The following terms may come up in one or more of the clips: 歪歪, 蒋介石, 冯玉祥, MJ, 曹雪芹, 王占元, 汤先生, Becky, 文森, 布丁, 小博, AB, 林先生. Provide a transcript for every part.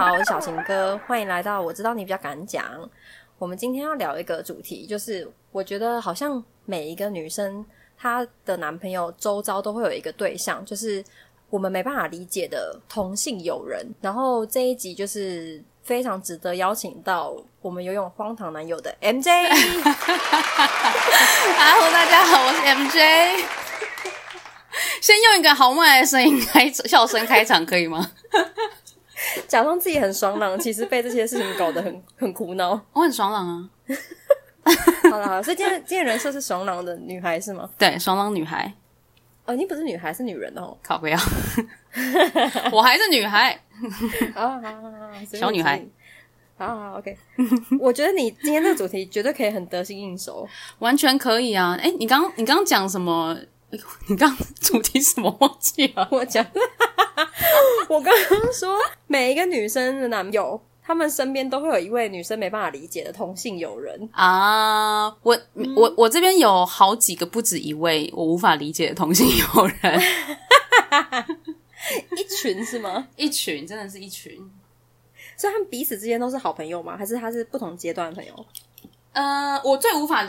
好，我是小情歌，欢迎来到我知道你比较敢讲。我们今天要聊一个主题，就是我觉得好像每一个女生她的男朋友周遭都会有一个对象，就是我们没办法理解的同性友人。然后这一集就是非常值得邀请到我们游泳荒唐男友的 MJ。 Hello 大家好，我是 MJ。 先用一个豪迈的声音笑声开场可以吗？假装自己很爽朗，其实被这些事情搞得很苦恼。我很爽朗啊。好啦好啦，所以今天人设是爽朗的女孩是吗？对，爽朗女孩。哦，你不是女孩，是女人哦。靠不要。我还是女孩。好好好，小女孩。好好 OK。我觉得你今天这个主题绝对可以很得心应手。完全可以啊。诶，你刚讲什么？你刚主题什么忘记了？我讲我刚刚说每一个女生的男友他们身边都会有一位女生没办法理解的同性友人啊。我这边有好几个，不止一位我无法理解的同性友人。一群是吗？一群，真的是一群。所以他们彼此之间都是好朋友吗？还是他是不同阶段的朋友？我最无法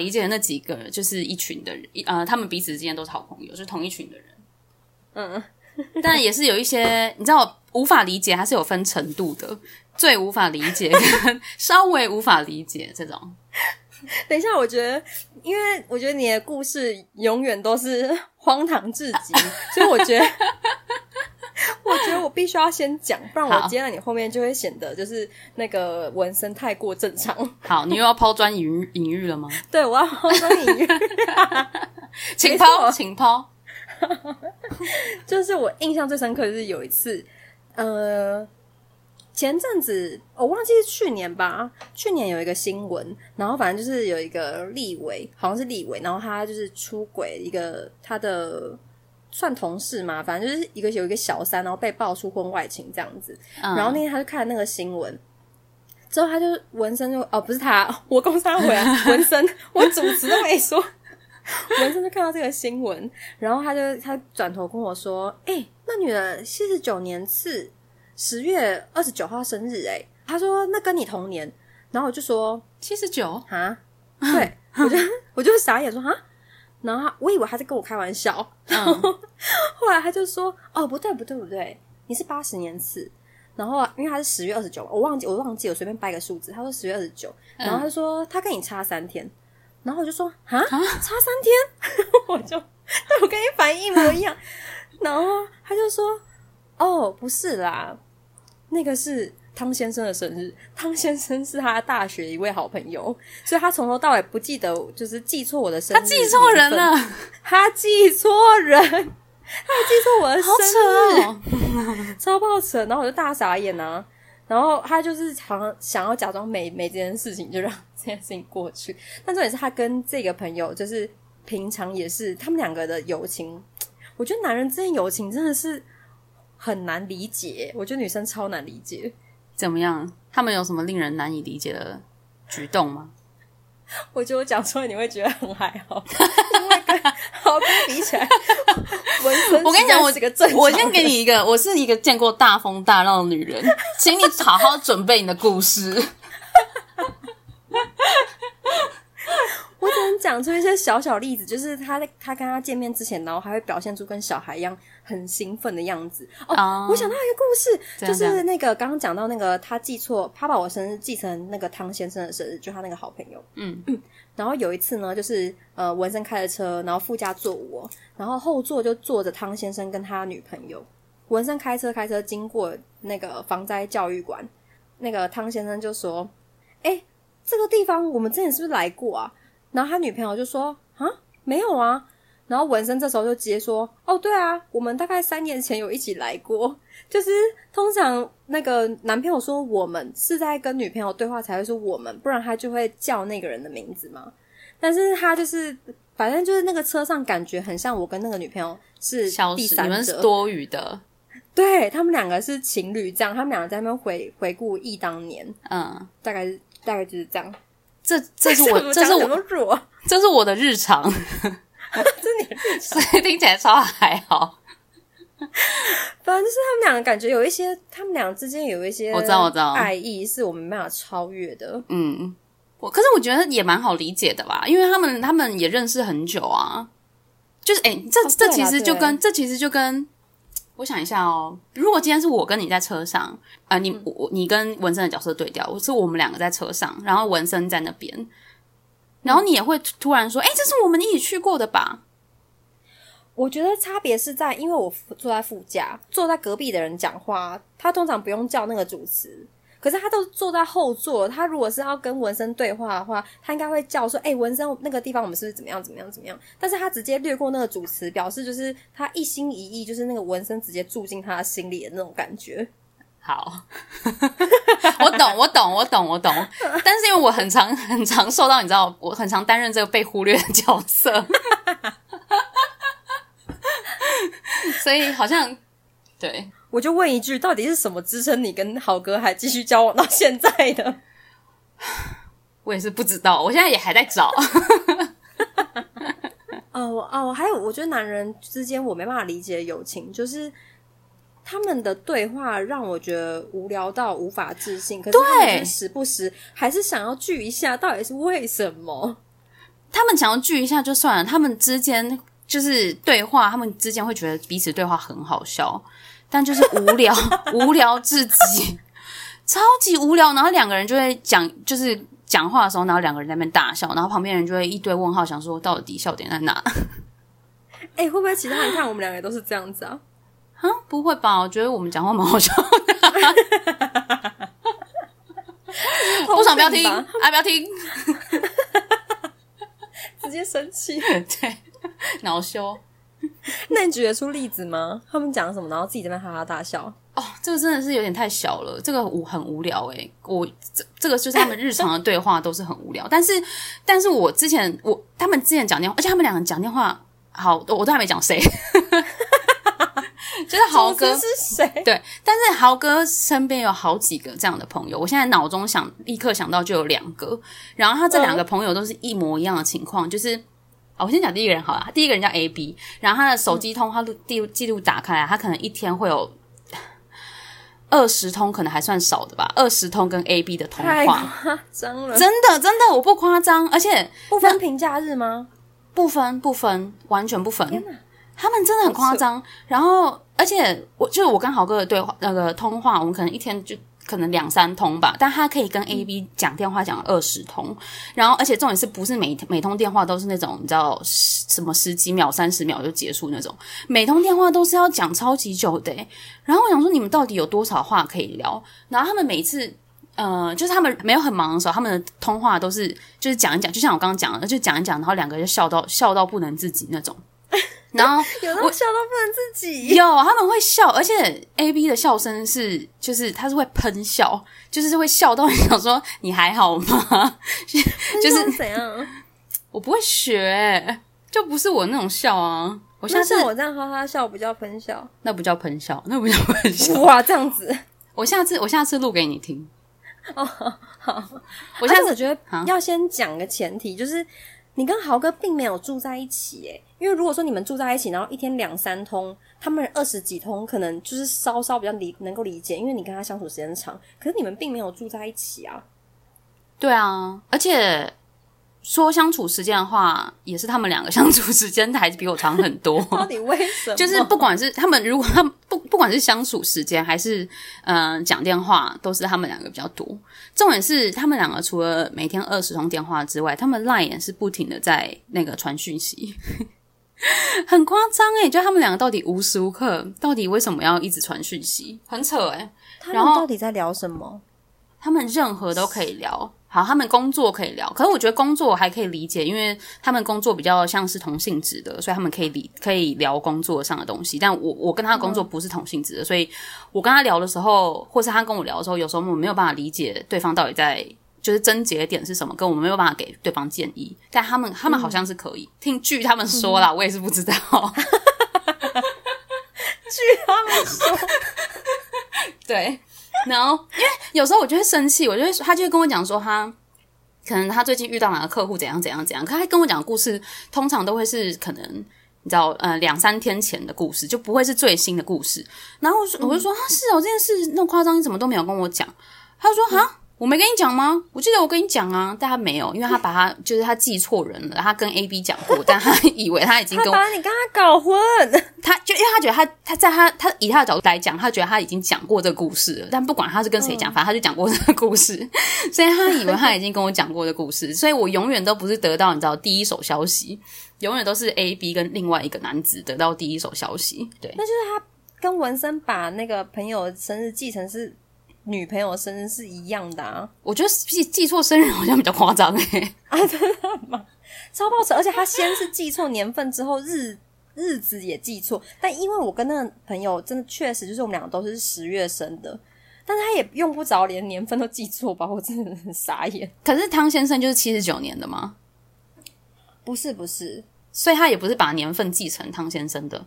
理解的那几个就是一群的人，他们彼此之间都是好朋友，就是同一群的人。嗯。但也是有一些，你知道，无法理解它是有分程度的，最无法理解跟稍微无法理解这种。等一下，我觉得，因为我觉得你的故事永远都是荒唐至极，所以我觉得我必须要先讲，不然我接到你后面就会显得就是那个文森太过正常。好，你又要抛砖引玉了吗？对，我要抛砖引玉。请抛，请抛。就是我印象最深刻的是有一次，前阵子我忘记是去年有一个新闻，然后反正就是有一个立委，好像是立委，然后他就是出轨一个他的算同事嘛，反正就是有一个小三，然后被爆出婚外情这样子。然后那天他就看那个新闻之后，他就文森就不是他，我公司他回来文森，我主持都没说。文森就看到这个新闻，然后他转头跟我说：“欸，那女的79年次10月29号生日欸。”他说：“那跟你同年。”然后我就说：“79啊？”对，我就傻眼说：“啊！”然后我以为他在跟我开玩笑，然后后来他就说：“哦，不对，你是80年次。”然后因为他是10月29，我忘记，我随便掰个数字，他说10月29，然后他说他跟你差3天。然后我就说啊，差3天。我跟你反应一模一样。然后他就说哦，不是啦，那个是汤先生的生日，汤先生是他大学一位好朋友，所以他从头到尾不记得，就是记错我的生日。他记错我的生日，好扯哦，超爆扯。然后我就大傻眼啊。然后他就是想要假装没这件事情，就让这件事情过去。但重点是他跟这个朋友就是平常也是他们两个的友情，我觉得男人之间友情真的是很难理解，我觉得女生超难理解。怎么样？他们有什么令人难以理解的举动吗？我觉得我讲出来你会觉得很还好，因为跟豪哥比起来，我跟你讲，我先给你一个，我是一个见过大风大浪的女人，请你好好准备你的故事。我只能讲出一些小小例子，就是他跟他见面之前，然后还会表现出跟小孩一样很兴奋的样子。我想到一个故事，就是那个刚刚讲到那个他把我生日记成那个汤先生的生日，就他那个好朋友。然后有一次呢，就是文森开的车，然后副驾坐我，然后后座就坐着汤先生跟他女朋友。文森开车经过那个防灾教育馆，那个汤先生就说：“欸，这个地方我们之前是不是来过啊？”然后他女朋友就说：“啊，没有啊。”然后文森这时候就直接说：“哦，对啊，我们大概3年前有一起来过。”就是通常那个男朋友说我们是在跟女朋友对话才会说我们，不然他就会叫那个人的名字嘛。但是他就是反正就是那个车上感觉很像我跟那个女朋友是第三者，你们是多余的。对，他们两个是情侣这样，他们两个在那边回顾忆当年。大概就是这样。这是我的日常。这是你的日常，所以听起来超还好。反正就是他们两个感觉有一些，他们俩之间有一些我知道爱意是我们没办法超越的。嗯，可是我觉得也蛮好理解的吧，因为他们也认识很久啊。就是这其实就跟我想一下哦，如果今天是我跟你在车上，你跟文森的角色对调，是我们两个在车上，然后文森在那边，然后你也会突然说，诶，这是我们一起去过的吧？我觉得差别是在，因为我坐在副驾，坐在隔壁的人讲话，他通常不用叫那个主持，可是他都坐在后座，他如果是要跟文森对话的话，他应该会叫说，诶，文森，那个地方我们是不是怎么样怎么样怎么样，但是他直接略过那个主持，表示就是他一心一意，就是那个文森直接住进他的心里的那种感觉。好我懂，但是因为我很常受到，你知道，我很常担任这个被忽略的角色所以好像对，我就问一句，到底是什么支撑你跟豪哥还继续交往到现在的？我也是不知道，我现在也还在找哦，还有我觉得男人之间我没办法理解的友情，就是他们的对话让我觉得无聊到无法置信，可是他们时不时还是想要聚一下，到底是为什么？他们想要聚一下就算了，他们之间就是对话，他们之间会觉得彼此对话很好笑，但就是无聊无聊至极，超级无聊，然后两个人就会讲话的时候，然后两个人在那边大笑，然后旁边人就会一堆问号，想说到底笑点在哪。欸，会不会其他人看我们两个都是这样子啊？啊，不会吧，我觉得我们讲话蛮好笑的不爽不要听啊，不要听直接生气对，恼羞那你举得出例子吗？他们讲什么然后自己在那哈哈大笑？哦，这个真的是有点太小了，这个很无聊欸。这个就是他们日常的对话都是很无聊但是他们之前讲电话，而且他们两个讲电话，好，我都还没讲谁就是豪哥是谁？对，但是豪哥身边有好几个这样的朋友，我现在脑中立刻想到就有两个，然后他这两个朋友都是一模一样的情况，就是我先讲第一个人好了。第一个人叫 AB， 然后他的手机通话记录打开来，他可能一天会有20通，可能还算少的吧，20通跟 AB 的通话，太夸张了，真的我不夸张，而且不分平假日吗？不分，完全不分。天哪，他们真的很夸张。然后而且我跟豪哥的对话那个通话，我们可能一天就可能2-3通吧，但他可以跟 AB 讲电话讲20通，然后而且重点是不是每通电话都是那种你知道什么10几秒30秒就结束那种，每通电话都是要讲超级久的欸。然后我想说你们到底有多少话可以聊？然后他们每次就是他们没有很忙的时候，他们的通话都是就是讲一讲，就像我刚刚讲的，就讲一讲，然后两个就笑到不能自己那种。然后有那种笑到不能自己，有他们会笑，而且 AB 的笑声是就是他是会喷笑，就是会笑到你想说你还好吗？就是怎样？我不会学欸，就不是我那种笑啊。我下次我这样哈哈笑不叫喷笑，那不叫喷笑。哇，这样子，我下次录给你听。哦，好，我下次我觉得要先讲个前提，就是你跟豪哥并没有住在一起欸。因为如果说你们住在一起，然后一天2-3通，他们20几通可能就是稍稍比较能够理解，因为你跟他相处时间长，可是你们并没有住在一起啊。对啊，而且说相处时间的话，也是他们两个相处时间还是比我长很多到底为什么？就是不管是他们如果他们不管是相处时间还是讲电话，都是他们两个比较多。重点是他们两个除了每天20通电话之外，他们 LINE 也是不停的在那个传讯息很夸张欸，就他们两个到底无时无刻到底为什么要一直传讯息，很扯欸。他们到底在聊什么？他们任何都可以聊。好，他们工作可以聊，可是我觉得工作我还可以理解，因为他们工作比较像是同性质的，所以他们可以聊工作上的东西，但我跟他的工作不是同性质的，所以我跟他聊的时候，或是他跟我聊的时候，有时候我们没有办法理解对方到底在就是症结点是什么，跟我们没有办法给对方建议，但他们好像是可以据他们说啦，我也是不知道据他们说对，然后因为有时候我就会生气，他就会跟我讲说他可能他最近遇到哪个客户怎样怎样怎样，可他跟我讲的故事通常都会是可能你知道2-3天前的故事，就不会是最新的故事。然后我就说、是哦，这件事那么夸张，你怎么都没有跟我讲？他就说哈，我没跟你讲吗？我记得我跟你讲啊，但他没有，因为他把他就是他记错人了，他跟 AB 讲过，但他以为他已经跟我，他把你跟他搞混，他就因为他觉得他在他以他的角度来讲，他觉得他已经讲过这个故事了，但不管他是跟谁讲，反正他就讲过这个故事，所以他以为他已经跟我讲过的故事，所以我永远都不是得到你知道第一手消息，永远都是 AB 跟另外一个男子得到第一手消息。对，那就是他跟文森把那个朋友的生日记成是。女朋友生日是一样的啊，我觉得记错生日好像比较夸张欸啊，真的吗？超爆扯！而且他先是记错年份，之后日子也记错。但因为我跟那个朋友真的确实就是我们两个都是10月生的，但是他也用不着连年份都记错吧？我真的很傻眼。可是汤先生就是79年的吗？不是不是，所以他也不是把年份记成汤先生的。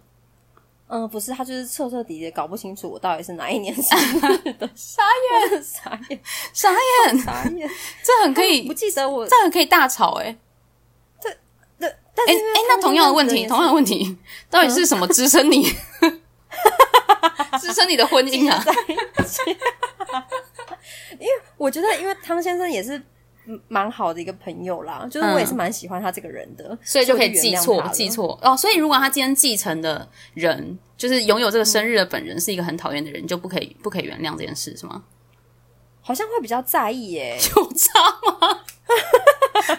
嗯，不是，他就是彻彻底底搞不清楚我到底是哪一年生日的，傻眼，傻眼，傻眼，傻眼，这很可以，不记得我，这很可以大吵欸。对，但是那同样的问题，到底是什么支撑你？支撑你的婚姻啊？因为我觉得，因为汤先生也是蛮好的一个朋友啦，就是我也是蛮喜欢他这个人的，所以就可以记错哦。所以如果他今天继承的人就是拥有这个生日的本人是一个很讨厌的人，你就不可以原谅这件事是吗？好像会比较在意耶、欸，有差吗？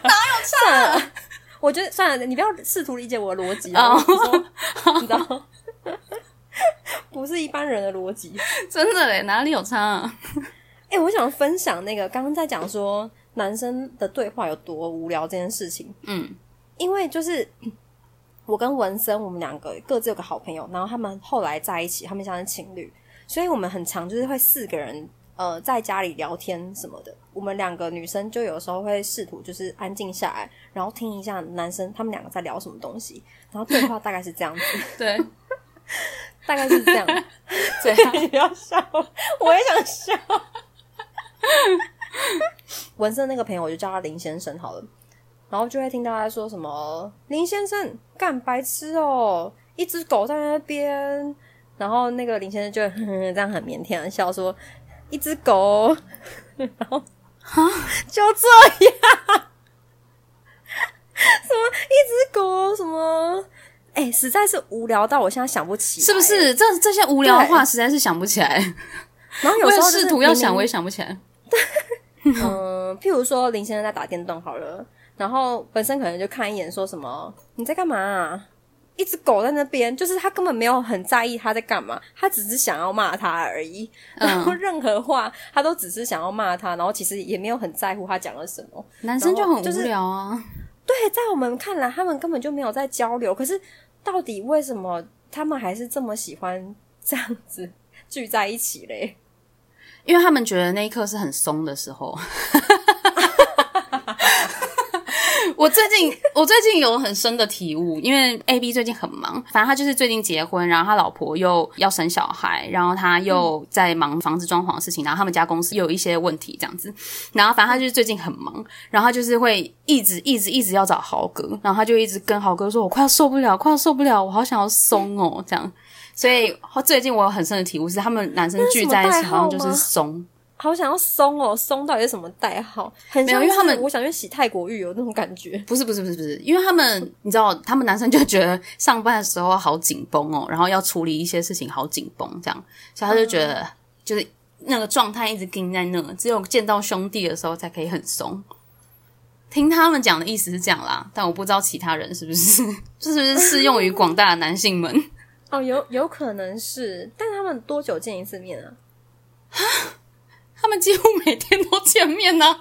哪有差、啊？我觉得算了，你不要试图理解我的逻辑哦，你知道，不是一般人的逻辑，真的嘞，哪里有差、啊？欸，我想分享那个刚刚在讲说男生的对话有多无聊这件事情。嗯，因为就是我跟文森我们两个各自有个好朋友，然后他们后来在一起，他们像是情侣，所以我们很常就是会4个人在家里聊天什么的。我们两个女生就有时候会试图就是安静下来，然后听一下男生他们两个在聊什么东西，然后对话大概是这样子。对，大概是这样。对啊，你不要笑，我也想笑。文森那个朋友我就叫他林先生好了，然后就会听到他说什么林先生干白痴哦，一只狗在那边，然后那个林先生就呵呵这样很腼腆的笑说一只狗，然后就这样什么一只狗什么欸，实在是无聊到我现在想不起来，是不是这些无聊的话实在是想不起来，然后有时候试图要想我也想不起来。譬如说林先生在打电动好了，然后文森可能就看一眼说什么你在干嘛啊，一只狗在那边，就是他根本没有很在意他在干嘛，他只是想要骂他而已，然后任何话他都只是想要骂他，然后其实也没有很在乎他讲了什么。男生就很无聊啊、就是、对，在我们看来他们根本就没有在交流，可是到底为什么他们还是这么喜欢这样子聚在一起嘞？因为他们觉得那一刻是很松的时候。我最近有很深的体悟，因为 AB 最近很忙，反正他就是最近结婚，然后他老婆又要生小孩，然后他又在忙房子装潢的事情，然后他们家公司又有一些问题这样子，然后反正他就是最近很忙，然后他就是会一直要找豪哥，然后他就一直跟豪哥说我快要受不了，我好想要松哦这样。所以最近我有很深的体悟是他们男生聚在一起好像就是松，好想要松哦，松到底是什么代号？很像因为他们我想去洗泰国浴有那种感觉。不是，因为他们你知道他们男生就觉得上班的时候好紧绷哦，然后要处理一些事情好紧绷这样，所以他就觉得就是那个状态一直盯在那，只有见到兄弟的时候才可以很松。听他们讲的意思是这样啦，但我不知道其他人是不是这是不是适用于广大的男性们。哦，有可能是，但他们多久见一次面啊？他们几乎每天都见面啊。我傻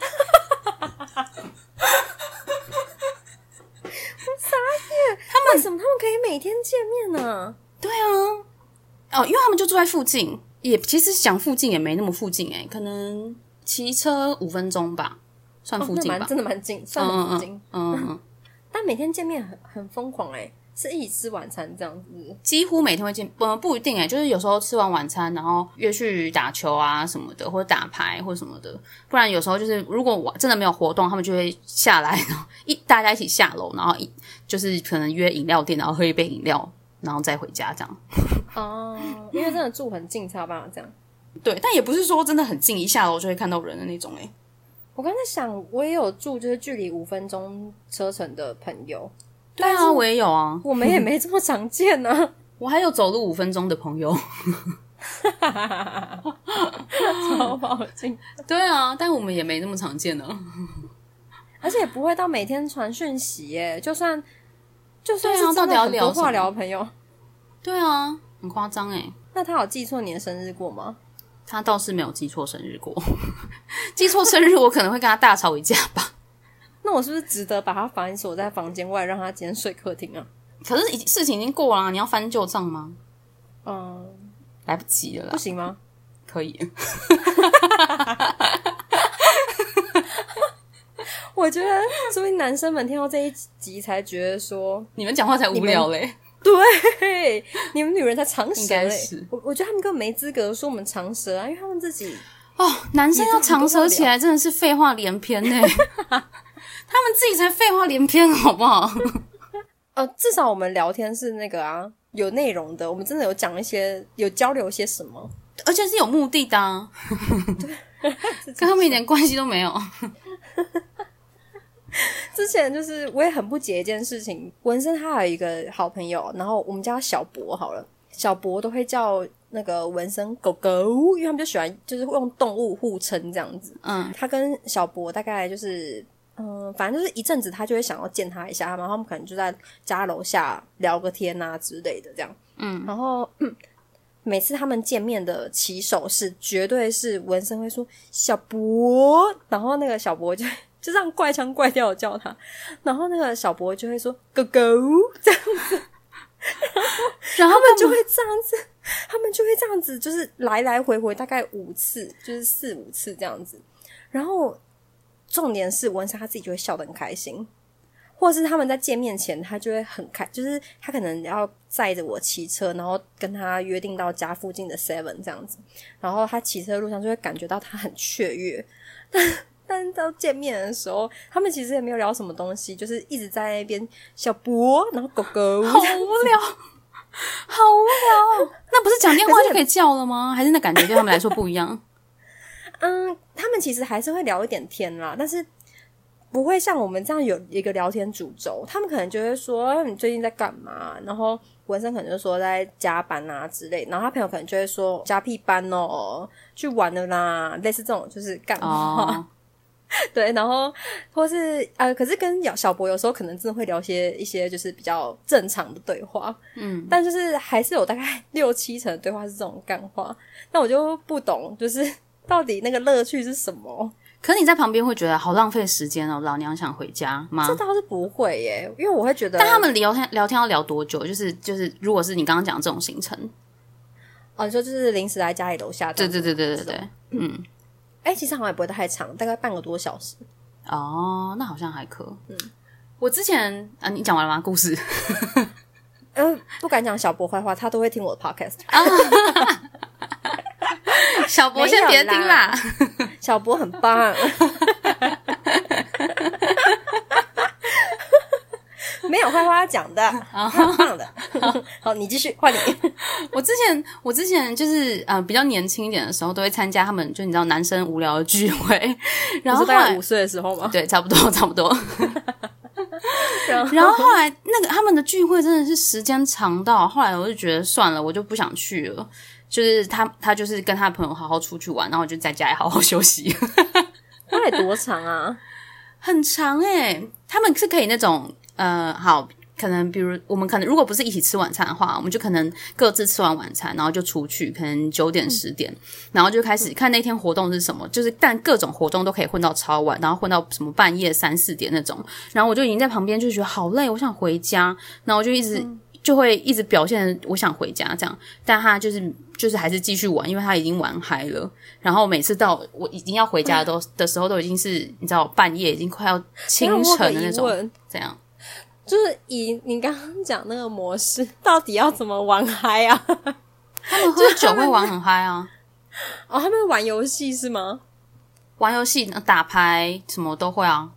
眼，为什么他们可以每天见面呢、啊？对啊，哦，因为他们就住在附近，也其实想附近也没那么附近欸，可能骑车5分钟吧，算附近吧，哦、真的蛮近，算很近。但每天见面很疯狂欸。是一起吃晚餐这样子，几乎每天会见，不一定欸，就是有时候吃完晚餐然后约去打球啊什么的，或者打牌或什么的，不然有时候就是如果我真的没有活动，他们就会下来，然后大家一起下楼，然后就是可能约饮料店，然后喝一杯饮料，然后再回家这样。哦，因为真的住很近才有办法这样。对，但也不是说真的很近，一下楼就会看到人的那种欸。我刚才想，我也有住就是距离5分钟车程的朋友。对啊，我也有啊，我们也没这么常见啊。我还有走路5分钟的朋友，哈哈哈哈，超好近。对啊，但我们也没那么常见啊，而且也不会到每天传讯息耶。就算是真的很多话聊的朋友，对啊，很夸张耶。那他有记错你的生日过吗？他倒是没有记错生日过，记错生日我可能会跟他大吵一架吧。那我是不是值得把他反锁在房间外，让他今天睡客厅啊？可是事情已经过了啊，你要翻旧账吗？嗯，来不及了啦。不行吗？可以。我觉得说不定男生们听到这一集才觉得说，你们讲话才无聊嘞。对，你们女人才长舌嘞。应该是我觉得他们根本没资格说我们长舌啊，因为他们自己哦，男生要长舌起来真的是废话连篇嘞。他们自己才废话连篇，好不好？至少我们聊天是那个啊，有内容的，我们真的有讲一些，有交流一些什么，而且是有目的的啊。跟他们一点关系都没有。之前就是我也很不解一件事情，文生他有一个好朋友，然后我们叫他小博好了，小博都会叫那个文生狗狗，因为他们就喜欢就是用动物互称这样子。嗯，他跟小博大概就是。反正就是一阵子他就会想要见他一下，然后他们可能就在家楼下聊个天啊之类的这样。嗯，然后每次他们见面的起手式绝对是文生会说小博，然后那个小博就这样怪腔怪调的叫他，然后那个小博就会说狗狗这样子，然后他们就会这样子就是来来回回大概5次，就是4-5次这样子。然后重点是文生他自己就会笑得很开心，或者是他们在见面前他就会很开，就是他可能要载着我骑车，然后跟他约定到家附近的 7-Eleven 这样子，然后他骑车的路上就会感觉到他很雀跃，但到见面的时候他们其实也没有聊什么东西，就是一直在那边小博然后狗狗，好无聊好无聊。那不是讲电话就可以叫了吗？还是那感觉对他们来说不一样？他们其实还是会聊一点天啦，但是不会像我们这样有一个聊天主轴。他们可能就会说你最近在干嘛，然后文生可能就说在加班啊之类，然后他朋友可能就会说加屁班哦，去玩了啦，类似这种就是干嘛。Oh. 对，然后或是可是跟小博有时候可能真的会聊一些就是比较正常的对话，嗯，但就是还是有大概6-7成的对话是这种干话。那我就不懂就是到底那个乐趣是什么？可是你在旁边会觉得好浪费时间哦，老娘想回家吗？这倒是不会耶，因为我会觉得。但他们聊天要聊多久？就是，如果是你刚刚讲这种行程，哦，你说就是临时来家里楼下这样子。对，嗯。其实好像也不会太长，大概半个多小时。哦，那好像还可。嗯，我之前你讲完了吗？故事？不敢讲小博坏话，他都会听我的 podcast。小博先别听啦，小博很棒。没有坏话要讲的，很棒的。好，你继续，换你。我之前就是比较年轻一点的时候，都会参加他们就你知道男生无聊的聚会，然后大概5岁的时候吗？对，差不多。然后后来那个他们的聚会真的是时间长到，后来我就觉得算了，我就不想去了。就是他就是跟他朋友好好出去玩，然后我就在家里好好休息。后来多长啊？很长欸，他们是可以那种好，可能比如我们可能如果不是一起吃晚餐的话，我们就可能各自吃完晚餐，然后就出去，可能9点10点，然后就开始看那天活动是什么，就是但各种活动都可以混到超晚，然后混到什么半夜3-4点那种。然后我就已经在旁边就觉得好累，我想回家，然后我就一直表现我想回家这样，但他就是还是继续玩，因为他已经玩嗨了。然后每次到我已经要回家的时候，都已经是你知道半夜已经快要清晨的那种。这样就是以你刚刚讲那个模式，到底要怎么玩嗨啊？他们喝酒会玩很嗨啊。哦，他们玩游戏是吗？玩游戏、打牌什么都会啊。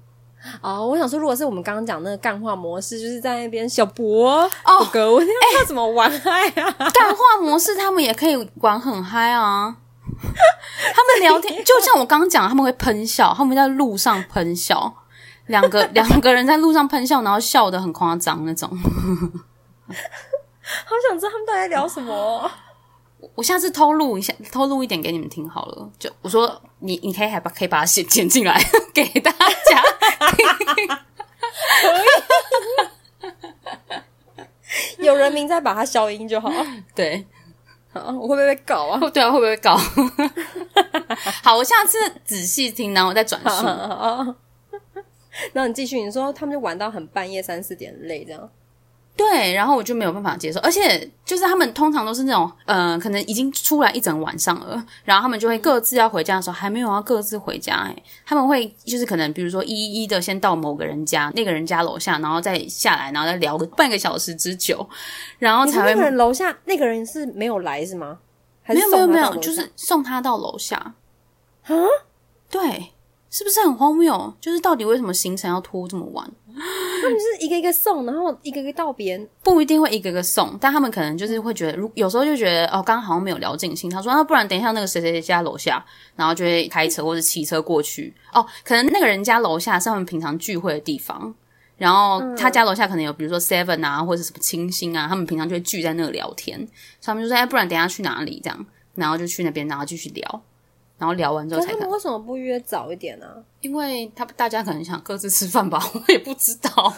哦，我想说，如果是我们刚刚讲那个干话模式，就是在那边小博哦哥，我要怎么玩嗨啊？干话模式他们也可以玩很嗨啊。他们聊天就像我刚刚讲，他们会喷笑，他们在路上喷笑，两个人在路上喷笑，然后笑得很夸张那种。好想知道他们到底在聊什么哦。我下次偷录一点给你们听好了。就我说你可以把它剪进来给大家听。有人名再把它消音就好。对。我会不会被搞啊？对啊，会不会被搞？好，我下次仔细听，然后我再转述。然后你继续，你说他们就玩到很半夜3-4点累这样。对，然后我就没有办法接受，而且就是他们通常都是那种，可能已经出来一整晚上了，然后他们就会各自要回家的时候，还没有要各自回家欸，他们会就是可能比如说一一的先到某个人家，那个人家楼下，然后再下来，然后再聊个5个小时之久，然后才会。那个人楼下那个人是没有来是吗？还是没有，就是送他到楼下。啊？对。是不是很荒谬？就是到底为什么行程要拖这么晚？他们就是一个一个送，然后一个一个道别，不一定会一个一个送，但他们可能就是会觉得，有时候就觉得哦，刚刚好像没有聊尽兴。他说，那不然等一下那个谁谁谁家楼下，然后就会开车或者骑车过去。哦，可能那个人家楼下是他们平常聚会的地方，然后他家楼下可能有比如说 Seven 啊，或者什么清新啊，他们平常就会聚在那聊天，所以他们就说，哎，不然等一下去哪里这样，然后就去那边，然后继续聊。然后聊完之后才看。他们为什么不约早一点呢、啊？因为大家可能想各自吃饭吧，我也不知道。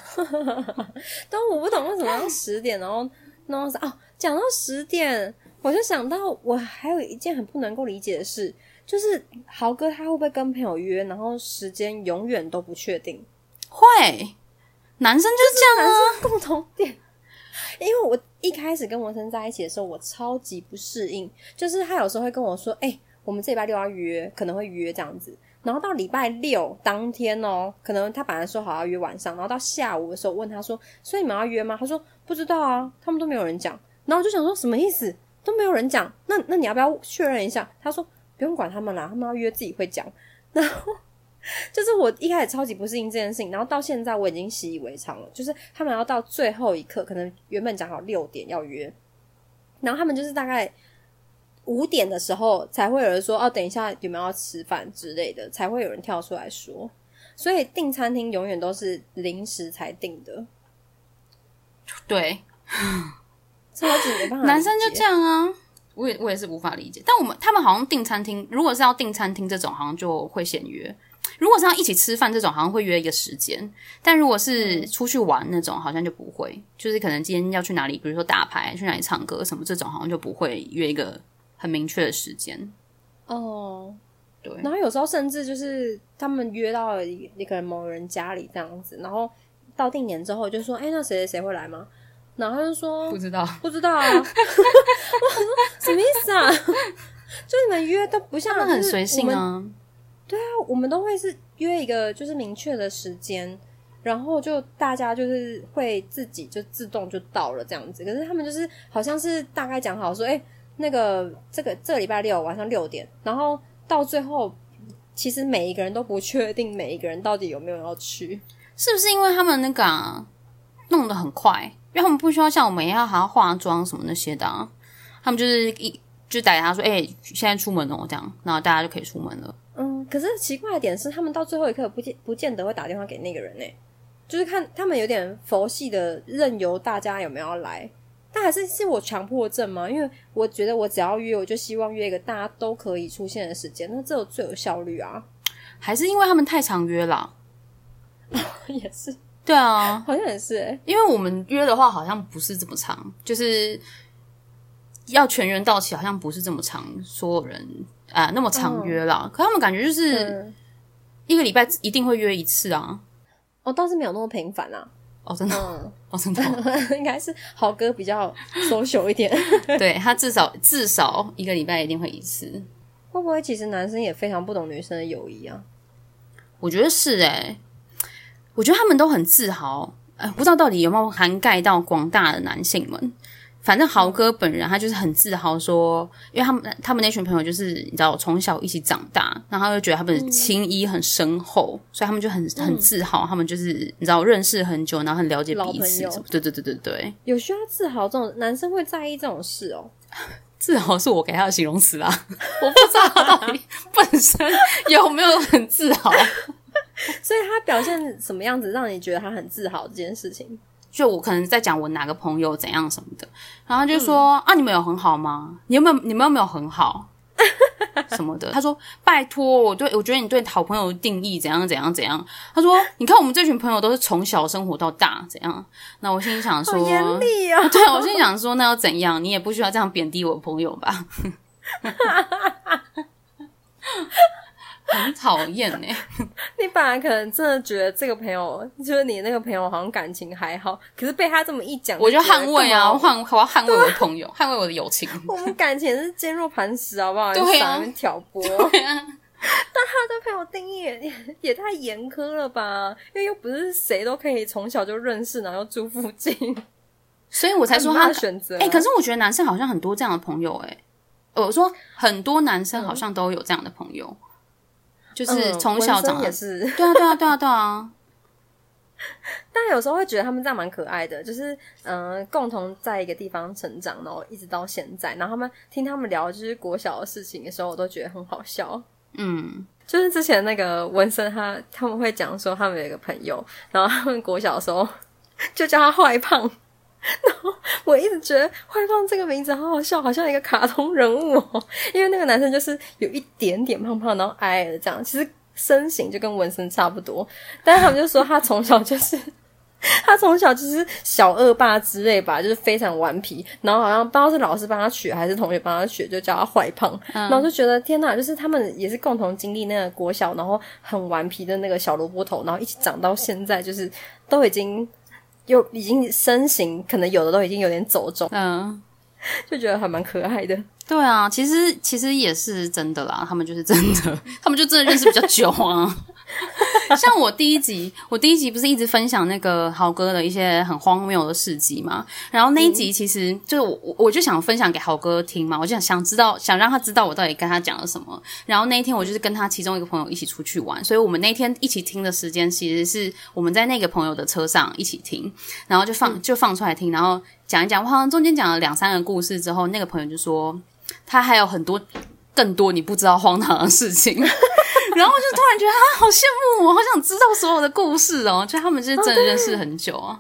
但我不懂为什么要10点，然后弄到哦，讲到10点，我就想到我还有一件很不能够理解的事，就是豪哥他会不会跟朋友约，然后时间永远都不确定？会，男生就是这样啊，男生共同点。因为我一开始跟文森在一起的时候，我超级不适应，就是他有时候会跟我说，欸我们这礼拜六要约，可能会约这样子，然后到礼拜六当天哦，可能他本来说好要约晚上，然后到下午的时候问他说，所以你们要约吗？他说不知道啊，他们都没有人讲。然后我就想说什么意思？都没有人讲，那你要不要确认一下？他说不用管他们啦，他们要约自己会讲。然后就是我一开始超级不适应这件事情，然后到现在我已经习以为常了，就是他们要到最后一刻，可能原本讲好6点要约，然后他们就是大概5点的时候才会有人说哦，等一下有没有要吃饭之类的，才会有人跳出来说。所以订餐厅永远都是临时才订的。对，超级没办法。男生就这样啊，我也是无法理解。但他们好像订餐厅，如果是要订餐厅这种，好像就会先约；如果是要一起吃饭这种，好像会约一个时间。但如果是出去玩那种，好像就不会。就是可能今天要去哪里，比如说打牌、去哪里唱歌什么这种，好像就不会约一个很明确的时间哦，对。然后有时候甚至就是他们约到了一个人某人家里这样子，然后到定点之后就说：“哎、欸，那谁谁谁会来吗？”然后他就说：“不知道啊。”我说：“什么意思啊？就你们约都不像他们很随性啊。”对啊，我们都会是约一个就是明确的时间，然后就大家就是会自己就自动就到了这样子。可是他们就是好像是大概讲好说：“哎、欸。”那个这礼拜六晚上6点，然后到最后其实每一个人都不确定每一个人到底有没有要去，是不是因为他们那个、啊、弄得很快，因为他们不需要像我们一样还要化妆什么那些的、啊，他们就是打给他说，哎、欸，现在出门哦这样，然后大家就可以出门了。嗯，可是奇怪的点是，他们到最后一刻不见得会打电话给那个人欸，就是看他们有点佛系的任由大家有没有要来。但还是我强迫症吗？因为我觉得我只要约，我就希望约一个大家都可以出现的时间，那这最有效率啊。还是因为他们太常约啦？也是。对啊，好像也是欸。因为我们约的话好像不是这么长，就是要全员到齐好像不是这么长，所有人那么常约啦、嗯。可他们感觉就是一个礼拜一定会约一次啊。哦，倒是没有那么频繁啊。哦，真的，嗯、哦，真的，应该是豪哥比较 social 一点，对，他至少一个礼拜一定会一次。会不会其实男生也非常不懂女生的友谊啊？我觉得是欸，我觉得他们都很自豪，不知道到底有没有涵盖到广大的男性们。反正豪哥本人他就是很自豪说，因为他们那群朋友就是你知道从小一起长大，然后他就觉得他们的情谊很深厚，所以他们就很自豪，他们就是你知道认识很久，然后很了解彼此。对对对对对，有需要自豪这种男生会在意这种事哦。自豪是我给他的形容词啦，我不知道他到底本身有没有很自豪，所以他表现什么样子让你觉得他很自豪这件事情。就我可能在讲我哪个朋友怎样什么的，然后就说啊，你们有很好吗？你们有没有很好什么的？他说拜托，我觉得你对好朋友的定义怎样怎样怎样。他说你看我们这群朋友都是从小生活到大怎样。那我心里想说，好严厉哦。对，我心里想说那要怎样？你也不需要这样贬低我的朋友吧。很讨厌欸。你本来可能真的觉得这个朋友，就是你那个朋友好像感情还好，可是被他这么一讲，我就捍卫啊，我要捍卫我的朋友，捍卫我的友情。我们感情是坚若磐石，好不好？对啊，挑拨。对啊，但他对朋友定义 也太严苛了吧？因为又不是谁都可以从小就认识，然后又住附近，所以我才说他选择。可是我觉得男生好像很多这样的朋友欸。我说很多男生好像都有这样的朋友。就是从小长大也是，对啊对啊对啊对啊。但有时候会觉得他们这样蛮可爱的，就是共同在一个地方成长，然后一直到现在，然后他们聊就是国小的事情的时候，我都觉得很好笑。嗯，就是之前那个文森他们会讲说他们有一个朋友，然后他们国小的时候就叫他坏胖，然后我一直觉得坏胖这个名字好好笑，好像一个卡通人物哦。因为那个男生就是有一点点胖胖，然后矮矮的这样，其实身形就跟文森差不多，但是他们就说他从小就是小恶霸之类吧，就是非常顽皮，然后好像不知道是老师帮他取还是同学帮他取，就叫他坏胖。然后就觉得天哪，就是他们也是共同经历那个国小，然后很顽皮的那个小萝卜头，然后一起长到现在，就是都已经身形可能有的都已经有点走中，就觉得还蛮可爱的。对啊，其实也是真的啦，他们就真的认识比较久啊。像我第一集不是一直分享那个豪哥的一些很荒谬的事迹嘛，然后那一集其实就是我就想分享给豪哥听嘛，我就想知道，想让他知道我到底跟他讲了什么。然后那一天我就是跟他其中一个朋友一起出去玩，所以我们那天一起听的时间其实是我们在那个朋友的车上一起听，然后就放出来听，然后讲一讲。我好像中间讲了两三个故事之后，那个朋友就说他还有很多更多你不知道荒唐的事情。然后我就突然觉得好羡慕，我好想知道所有的故事哦。就他们就是真的认识很久啊。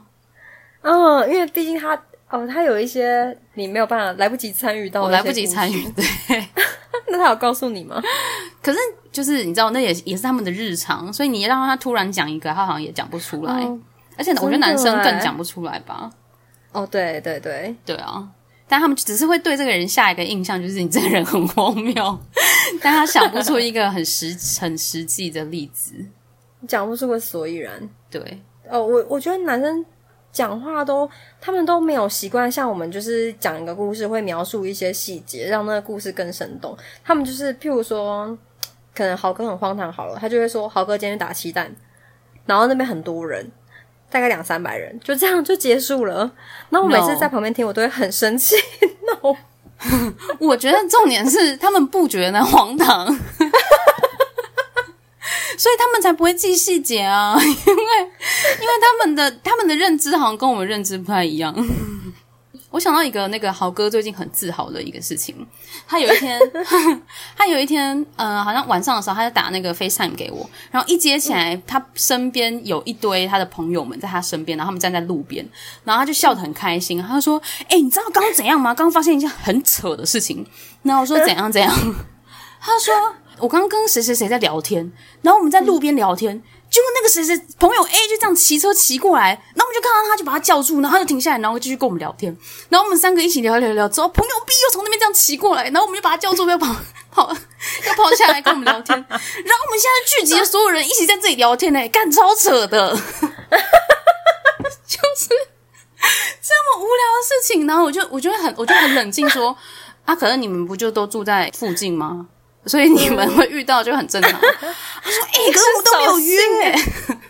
因为毕竟他有一些你没有办法来不及参与到，我来不及参与，对。那他有告诉你吗？可是就是你知道，那也是他们的日常，所以你让他突然讲一个，他好像也讲不出来。而且我觉得男生更讲不出来吧。哦，对对对，对啊。但他们只是会对这个人下一个印象，就是你这个人很荒谬，但他想不出一个很实际的例子，讲不出个所以然。对，我觉得男生讲话他们都没有习惯像我们，就是讲一个故事会描述一些细节，让那个故事更生动。他们就是譬如说，可能豪哥很荒唐好了，他就会说豪哥今天去打鸡蛋，然后那边很多人。大概200-300人，就这样就结束了。然后我每次在旁边听，我都会很生气。No， 我觉得重点是他们不觉得荒唐，所以他们才不会记细节啊。因为他们的认知好像跟我们认知不太一样。我想到一个那个豪哥最近很自豪的一个事情，他有一天好像晚上的时候，他就打那个 FaceTime 给我，然后一接起来，他身边有一堆他的朋友们在他身边，然后他们站在路边，然后他就笑得很开心，他就说你知道刚刚怎样吗？刚刚发现一件很扯的事情。然后我说怎样怎样，他说我刚刚跟谁谁谁在聊天，然后我们在路边聊天，结果那个谁谁朋友 A 就这样骑车骑过来，然后我们就看到他，就把他叫住，然后他就停下来，然后继续跟我们聊天。然后我们3个一起聊之后，朋友 B 又从那边这样骑过来，然后我们就把他叫住，要跑下来跟我们聊天。然后我们现在聚集的所有人一起在这里聊天干超扯的，就是这么无聊的事情。然后我就很冷静说可是你们不就都住在附近吗？所以你们会遇到就很正常。他说可是我都没有约，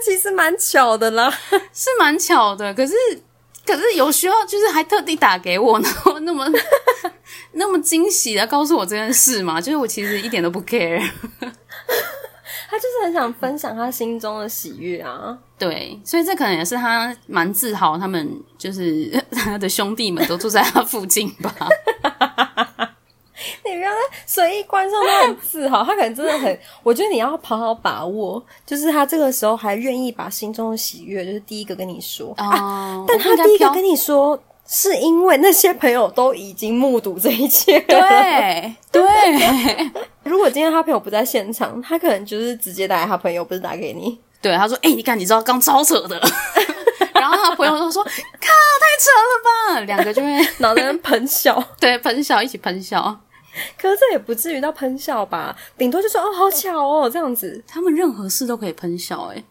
其实蛮巧的啦，是蛮巧的，可是有需要就是还特地打给我，然后那么惊喜的告诉我这件事嘛，就是我其实一点都不 care。 他就是很想分享他心中的喜悦啊。对，所以这可能也是他蛮自豪他们就是他的兄弟们都住在他附近吧。你不要再随意观众，他很自豪，他可能真的很，我觉得你要好好把握，就是他这个时候还愿意把心中的喜悦就是第一个跟你说、啊、但他第一个跟你说是因为那些朋友都已经目睹这一切了。对对，如果今天他朋友不在现场，他可能就是直接打给他朋友，不是打给你。对，他说欸你看你知道刚超扯的。然后他朋友就说靠太扯了吧，两个就会脑袋喷笑。对，喷笑，一起喷笑。可是这也不至于到喷笑吧，顶多就说哦好巧哦这样子。他们任何事都可以喷笑欸。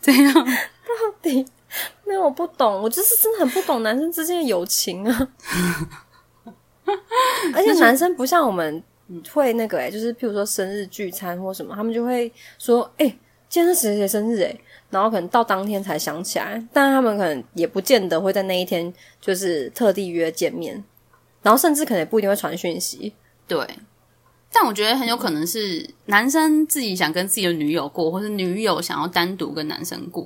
怎样？到底没有，我不懂，我就是真的很不懂男生之间的友情啊。而且男生不像我们会那个欸，就是譬如说生日聚餐或什么，他们就会说欸今天是谁谁生日欸，然后可能到当天才想起来，但他们可能也不见得会在那一天就是特地约见面，然后甚至可能也不一定会传讯息。对，但我觉得很有可能是男生自己想跟自己的女友过，或是女友想要单独跟男生过，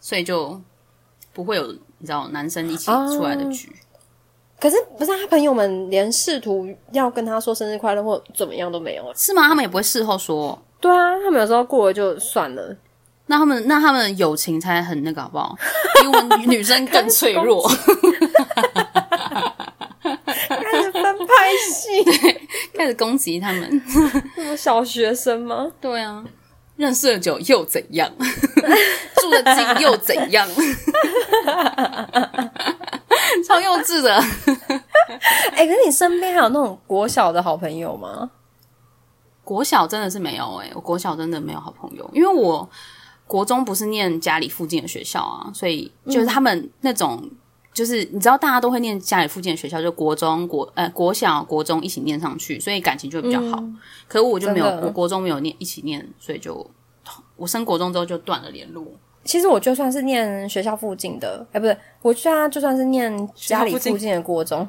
所以就不会有你知道男生一起出来的局、啊、可是不是他朋友们连试图要跟他说生日快乐或怎么样都没有了，是吗？他们也不会事后说。对啊，他们有时候过了就算了。那他们友情才很那个好不好？比我们女生更脆弱。开始翻拍戏，对，开始攻击他们。那么小学生吗？对啊，认识了久又怎样？住得近又怎样？超幼稚的。欸，可是你身边还有那种国小的好朋友吗？国小真的是没有欸，我国小真的没有好朋友，因为我国中不是念家里附近的学校啊，所以就是他们那种、就是你知道大家都会念家里附近的学校，就国中国小国中一起念上去，所以感情就会比较好、可我就没有，我国中没有念一起念，所以就我升国中之后就断了联络。其实我就算是念学校附近的不是，我就算是念家里附近的国中，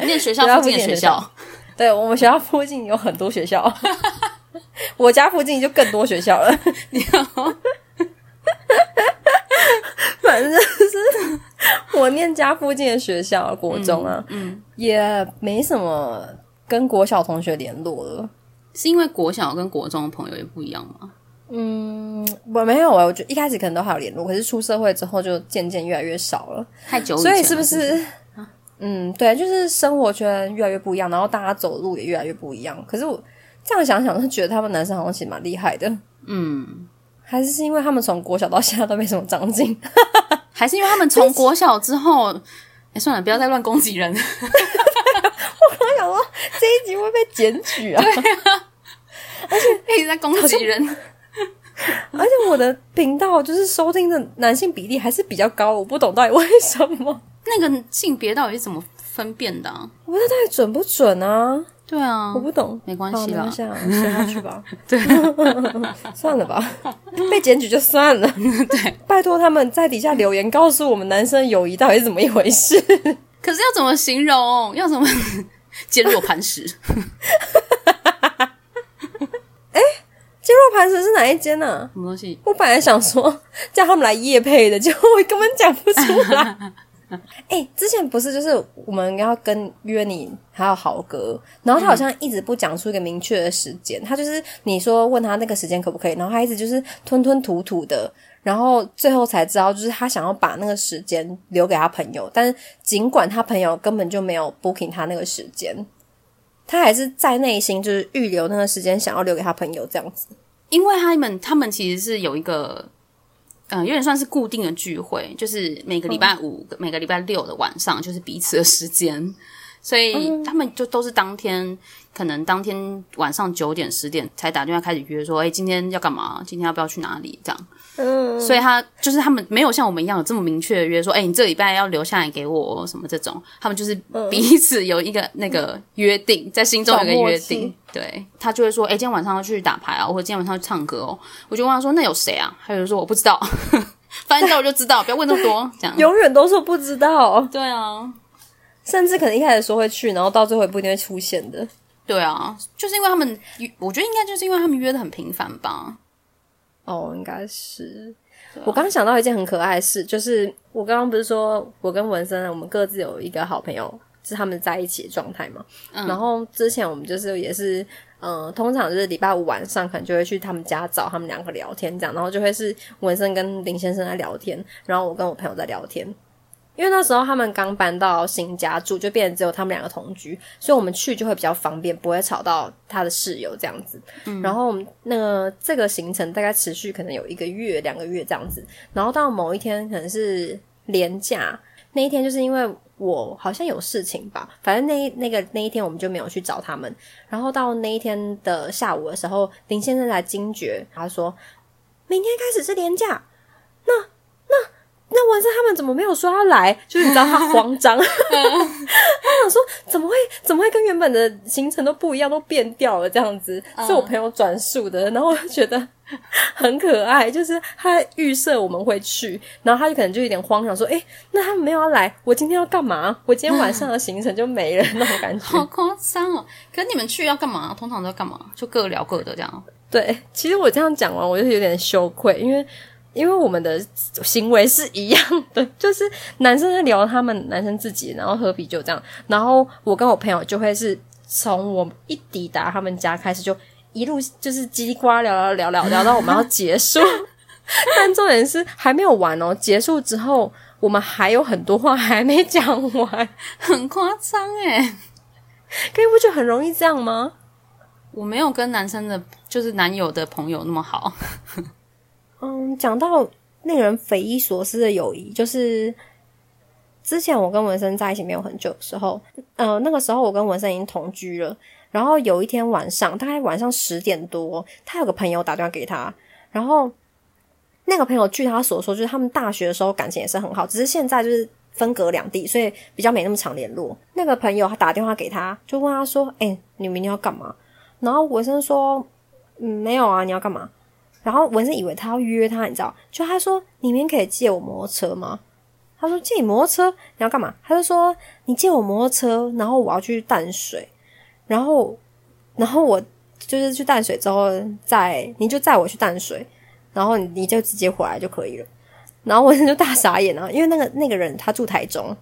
念学校附近的学校。对，我们学校附近有很多学校。我家附近就更多学校了。反正就是我念家附近的学校国中啊、也没什么跟国小同学联络了。是因为国小跟国中的朋友也不一样吗？我没有欸，我觉得一开始可能都还有联络，可是出社会之后就渐渐越来越少了。太久以前了，所以是不是对，就是生活圈越来越不一样，然后大家走路也越来越不一样。可是我这样想想就觉得他们男生好像其实蛮厉害的。还是因为他们从国小到现在都没什么长进。还是因为他们从国小之后算了，不要再乱攻击人。我刚想说这一集会被检举啊。对啊，而且一直在攻击人。而且我的频道就是收听的男性比例还是比较高，我不懂到底为什么。那个性别到底是怎么分辨的啊？我不知道到底准不准啊。对啊，我不懂。没关系啦，写下去吧。对，算了吧，被检举就算了。对，拜托他们在底下留言告诉我们男生友谊到底是怎么一回事。可是要怎么形容？要怎么坚若磐石？坚若磐石是哪一间啊？什么东西？我本来想说叫他们来业配的，结果我根本讲不出来。之前不是就是我们要跟约你还有豪哥，然后他好像一直不讲出一个明确的时间、他就是你说问他那个时间可不可以，然后他一直就是吞吞吐吐的，然后最后才知道就是他想要把那个时间留给他朋友，但是尽管他朋友根本就没有 booking 他那个时间，他还是在内心就是预留那个时间想要留给他朋友这样子。因为他们其实是有一个有点算是固定的聚会，就是每个礼拜五、每个礼拜六的晚上，就是彼此的时间，所以他们就都是当天可能当天晚上9点10点才打电话开始约说，今天要干嘛，今天要不要去哪里这样。所以他就是他们没有像我们一样有这么明确的约说你这礼拜要留下来给我什么这种，他们就是彼此有一个那个约定，在心中有一个约定。对，他就会说今天晚上要去打牌啊，或者今天晚上要去唱歌哦。我就问他说那有谁啊，他就说我不知道反正到我就知道不要问那么多这样。永远都说不知道。对啊，甚至可能一开始说会去，然后到最后也不一定会出现的。对啊，就是因为他们，我觉得应该就是因为他们约得很频繁吧。哦，应该是。啊，我刚想到一件很可爱的事，就是我刚刚不是说我跟文森我们各自有一个好朋友，就是他们在一起的状态嘛。然后之前我们就是也是通常就是礼拜五晚上可能就会去他们家找他们两个聊天这样，然后就会是文森跟林先生在聊天，然后我跟我朋友在聊天。因为那时候他们刚搬到新家住，就变成只有他们两个同居，所以我们去就会比较方便，不会吵到他的室友这样子。然后我们那个这个行程大概持续可能有1个月2个月这样子，然后到某一天可能是连假那一天，就是因为我好像有事情吧，反正那一天我们就没有去找他们。然后到那一天的下午的时候，林先生才惊觉，他说明天开始是连假，那文森他们怎么没有说要来，就是你知道他慌张他想说怎么会跟原本的行程都不一样，都变掉了这样子。是我朋友转述的，然后我就觉得很可爱，就是他预设我们会去，然后他就可能就有点慌，想说那他们没有要来，我今天要干嘛，我今天晚上的行程就没了那种感觉。好夸张哦。可是你们去要干嘛，通常都要干嘛，就各聊各的这样。对，其实我这样讲完我就有点羞愧，因为我们的行为是一样的，就是男生在聊他们男生自己，然后喝啤酒这样。然后我跟我朋友就会是从我一抵达他们家开始，就一路就是叽呱聊到我们要结束但重点是还没有完哦，结束之后我们还有很多话还没讲完，很夸张耶。可以不觉得很容易这样吗？我没有跟男生的就是男友的朋友那么好讲到令人匪夷所思的友谊，就是之前我跟文森在一起没有很久的时候，那个时候我跟文森已经同居了。然后有一天晚上，大概晚上10点多，他有个朋友打电话给他，然后那个朋友据他所说，就是他们大学的时候感情也是很好，只是现在就是分隔两地，所以比较没那么常联络。那个朋友他打电话给他，就问他说你明天要干嘛？然后文森说没有啊，你要干嘛？然后文森以为他要约他，你知道，就他说你明天可以借我摩托车吗？他说借你摩托车你要干嘛？他就说你借我摩托车，然后我要去淡水，然后我就是去淡水之后你就载我去淡水，然后你就直接回来就可以了。然后文森就大傻眼啊，因为那个人他住台中，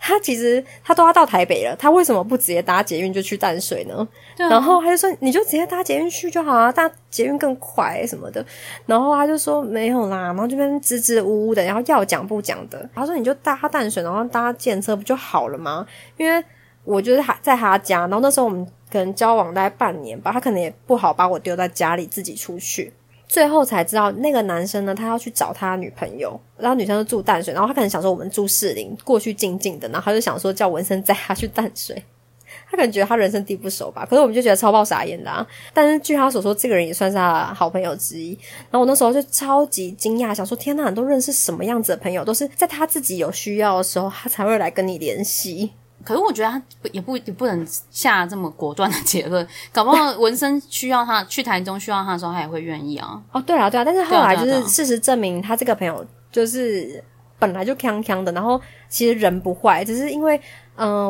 他其实他都要到台北了，他为什么不直接搭捷运就去淡水呢？然后他就说你就直接搭捷运去就好啊，搭捷运更快什么的。然后他就说没有啦，然后这边支支吾吾的，然后要讲不讲的。他说你就搭淡水，然后搭建车不就好了吗？因为我就是在他家，然后那时候我们可能交往大概半年吧，他可能也不好把我丢在家里自己出去。最后才知道那个男生呢，他要去找他女朋友，然后女生就住淡水，然后他可能想说我们住士林过去静静的，然后他就想说叫文森载他去淡水，他可能觉得他人生地不熟吧。可是我们就觉得超爆傻眼的啊。但是据他所说，这个人也算是他好朋友之一。然后我那时候就超级惊讶，想说天哪，你都认识什么样子的朋友，都是在他自己有需要的时候他才会来跟你联系。可是我觉得他也不能下这么果断的结论，搞不好文森需要他去台中需要他的时候他也会愿意啊。哦对啊对啊，但是后来就是事实证明他这个朋友就是本来就锵锵的，然后其实人不坏，只是因为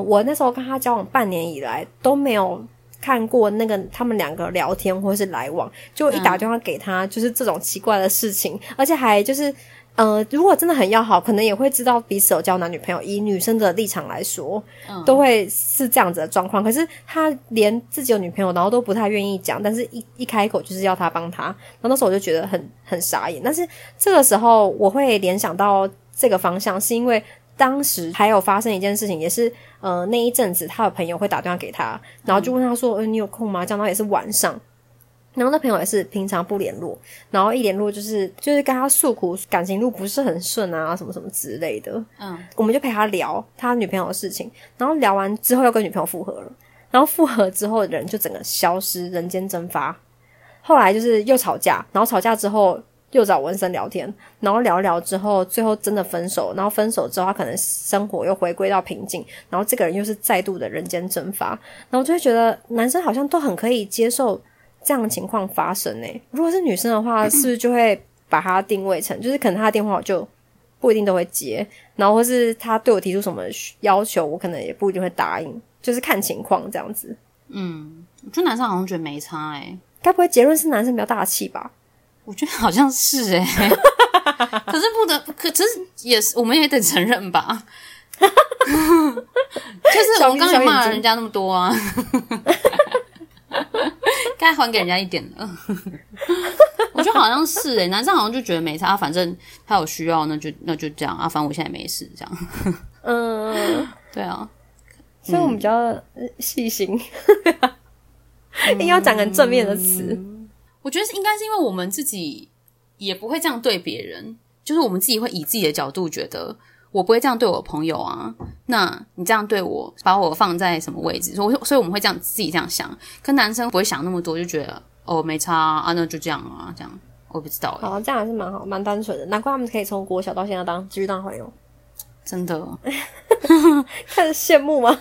我那时候跟他交往半年以来都没有看过那个他们两个聊天或是来往，就一打电话给他就是这种奇怪的事情，而且还就是如果真的很要好，可能也会知道彼此有交男女朋友，以女生的立场来说都会是这样子的状况。可是他连自己有女朋友然后都不太愿意讲，但是一开口就是要他帮他，然后那时候我就觉得很傻眼。但是这个时候我会联想到这个方向，是因为当时还有发生一件事情，也是那一阵子他的朋友会打电话给他，然后就问他说你有空吗，这样，然后也是晚上，然后那朋友也是平常不联络，然后一联络就是跟他诉苦感情路不是很顺啊什么什么之类的，嗯，我们就陪他聊他女朋友的事情，然后聊完之后又跟女朋友复合了，然后复合之后人就整个消失，人间蒸发。后来就是又吵架，然后吵架之后又找文森聊天，然后聊聊之后最后真的分手，然后分手之后他可能生活又回归到平静，然后这个人又是再度的人间蒸发。然后就会觉得男生好像都很可以接受这样的情况发生欸，如果是女生的话是不是就会把他定位成就是可能他的电话我就不一定都会接，然后或是他对我提出什么要求我可能也不一定会答应，就是看情况这样子。嗯，我觉得男生好像觉得没差欸，该不会结论是男生比较大气吧？我觉得好像是欸可是不得可是也是我们也得承认吧就是我们刚才骂了人家那么多啊该还给人家一点了我觉得好像是欸，男生好像就觉得没差，反正他有需要那就这样啊，反正我现在没事这样嗯，对啊，所以我们比较细心应该要讲很正面的词我觉得应该是因为我们自己也不会这样对别人，就是我们自己会以自己的角度觉得我不会这样对我的朋友啊，那你这样对我把我放在什么位置，所以我们会这样自己这样想，可男生不会想那么多，就觉得哦没差 啊那就这样啊这样，我不知道好，这样还是蛮好蛮单纯的，难怪他们可以从国小到现在继续当朋友，真的开始羡慕吗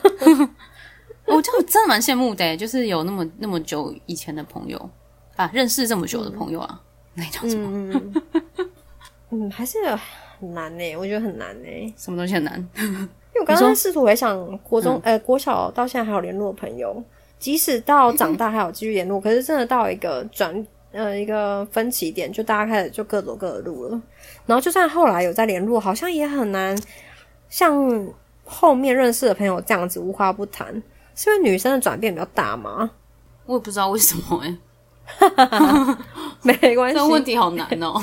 我就真的蛮羡慕的欸，就是有那么久以前的朋友啊，认识这么久的朋友啊，那你叫什么还是很难欸，我觉得很难欸，什么东西很难因为我刚刚试图回想国小到现在还有联络的朋友，即使到长大还有继续联络可是真的到一个一个分歧点，就大家开始就各走各的路了，然后就算后来有在联络好像也很难像后面认识的朋友这样子无话不谈，是因为女生的转变比较大吗？我也不知道为什么欸没关系，这个问题好难哦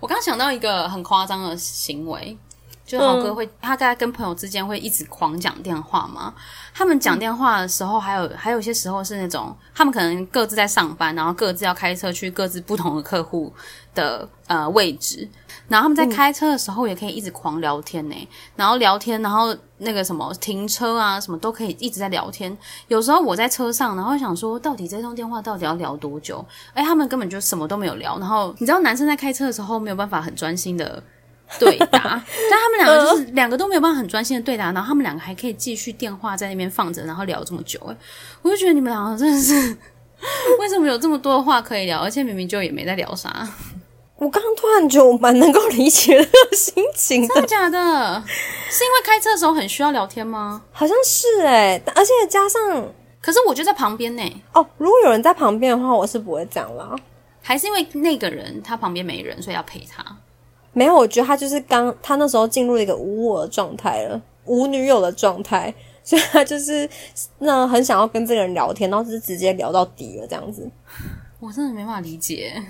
我刚想到一个很夸张的行为，就是豪哥会他大概跟朋友之间会一直狂讲电话嘛，他们讲电话的时候还有一些时候是那种他们可能各自在上班，然后各自要开车去各自不同的客户的位置，然后他们在开车的时候也可以一直狂聊天欸，然后聊天然后那个什么停车啊什么都可以一直在聊天，有时候我在车上然后想说到底这通电话到底要聊多久，哎，他们根本就什么都没有聊，然后你知道男生在开车的时候没有办法很专心的对答但他们两个就是两个都没有办法很专心的对答，然后他们两个还可以继续电话在那边放着然后聊这么久欸，我就觉得你们两个真的是为什么有这么多话可以聊，而且明明就也没在聊啥。我刚突然觉得我蛮能够理解这个心情的。真的假的？是因为开车的时候很需要聊天吗？好像是欸，而且加上可是我就在旁边欸。哦，如果有人在旁边的话我是不会这样啦。还是因为那个人他旁边没人所以要陪他？没有，我觉得他就是他那时候进入一个无我的状态了，无女友的状态，所以他就是那很想要跟这个人聊天，然后就是直接聊到底了这样子。我真的没办法理解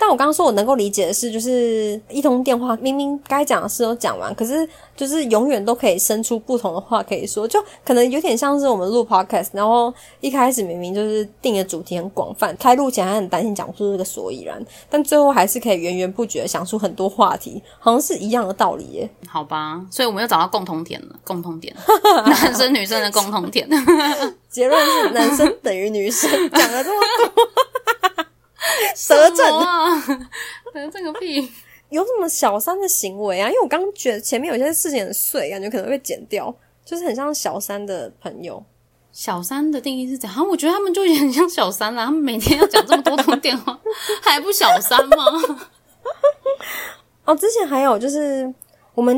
但我刚刚说我能够理解的是，就是一通电话明明该讲的事都讲完，可是就是永远都可以生出不同的话可以说，就可能有点像是我们录 podcast， 然后一开始明明就是定的主题很广泛，开录前还很担心讲出这个所以然，但最后还是可以源源不绝想出很多话题，好像是一样的道理耶。好吧，所以我们又找到共同点了，共同点男生女生的共同点结论是男生等于女生讲了这么多得正啊，得正个屁！有什么小三的行为啊？因为我刚刚觉得前面有些事情很碎，感觉可能会剪掉，就是很像小三的朋友。小三的定义是怎样？我觉得他们就也很像小三啦，他们每天要讲这么多通电话，还不小三吗？哦，之前还有就是我们